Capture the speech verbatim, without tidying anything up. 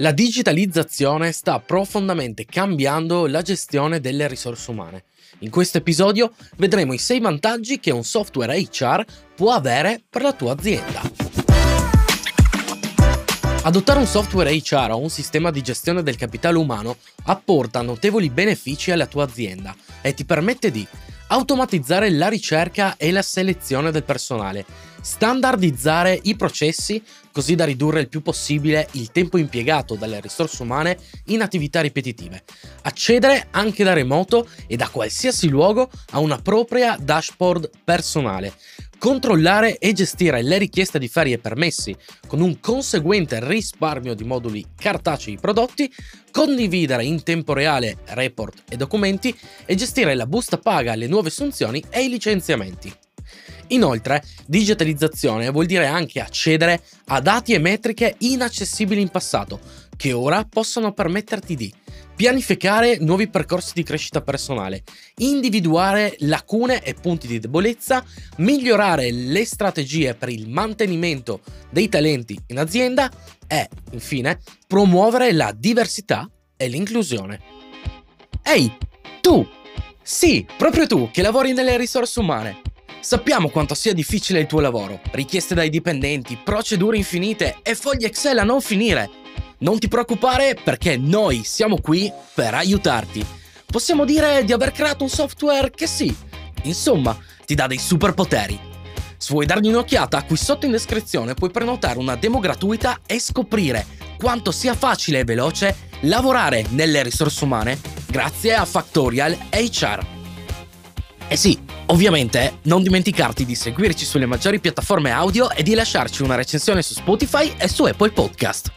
La digitalizzazione sta profondamente cambiando la gestione delle risorse umane. In questo episodio vedremo i sei vantaggi che un software H R può avere per la tua azienda. Adottare un software H R o un sistema di gestione del capitale umano apporta notevoli benefici alla tua azienda e ti permette di automatizzare la ricerca e la selezione del personale, standardizzare i processi così da ridurre il più possibile il tempo impiegato dalle risorse umane in attività ripetitive, accedere anche da remoto e da qualsiasi luogo a una propria dashboard personale, controllare e gestire le richieste di ferie e permessi con un conseguente risparmio di moduli cartacei prodotti, condividere in tempo reale report e documenti e gestire la busta paga, le nuove assunzioni e i licenziamenti. Inoltre, digitalizzazione vuol dire anche accedere a dati e metriche inaccessibili in passato, che ora possono permetterti di pianificare nuovi percorsi di crescita personale, individuare lacune e punti di debolezza, migliorare le strategie per il mantenimento dei talenti in azienda e, infine, promuovere la diversità e l'inclusione. Ehi, tu! Sì, proprio tu che lavori nelle risorse umane! Sappiamo quanto sia difficile il tuo lavoro, richieste dai dipendenti, procedure infinite e fogli Excel a non finire. Non ti preoccupare perché noi siamo qui per aiutarti. Possiamo dire di aver creato un software che sì, insomma, ti dà dei superpoteri. Se vuoi dargli un'occhiata, qui sotto in descrizione puoi prenotare una demo gratuita e scoprire quanto sia facile e veloce lavorare nelle risorse umane grazie a Factorial H R. E sì, ovviamente non dimenticarti di seguirci sulle maggiori piattaforme audio e di lasciarci una recensione su Spotify e su Apple Podcast.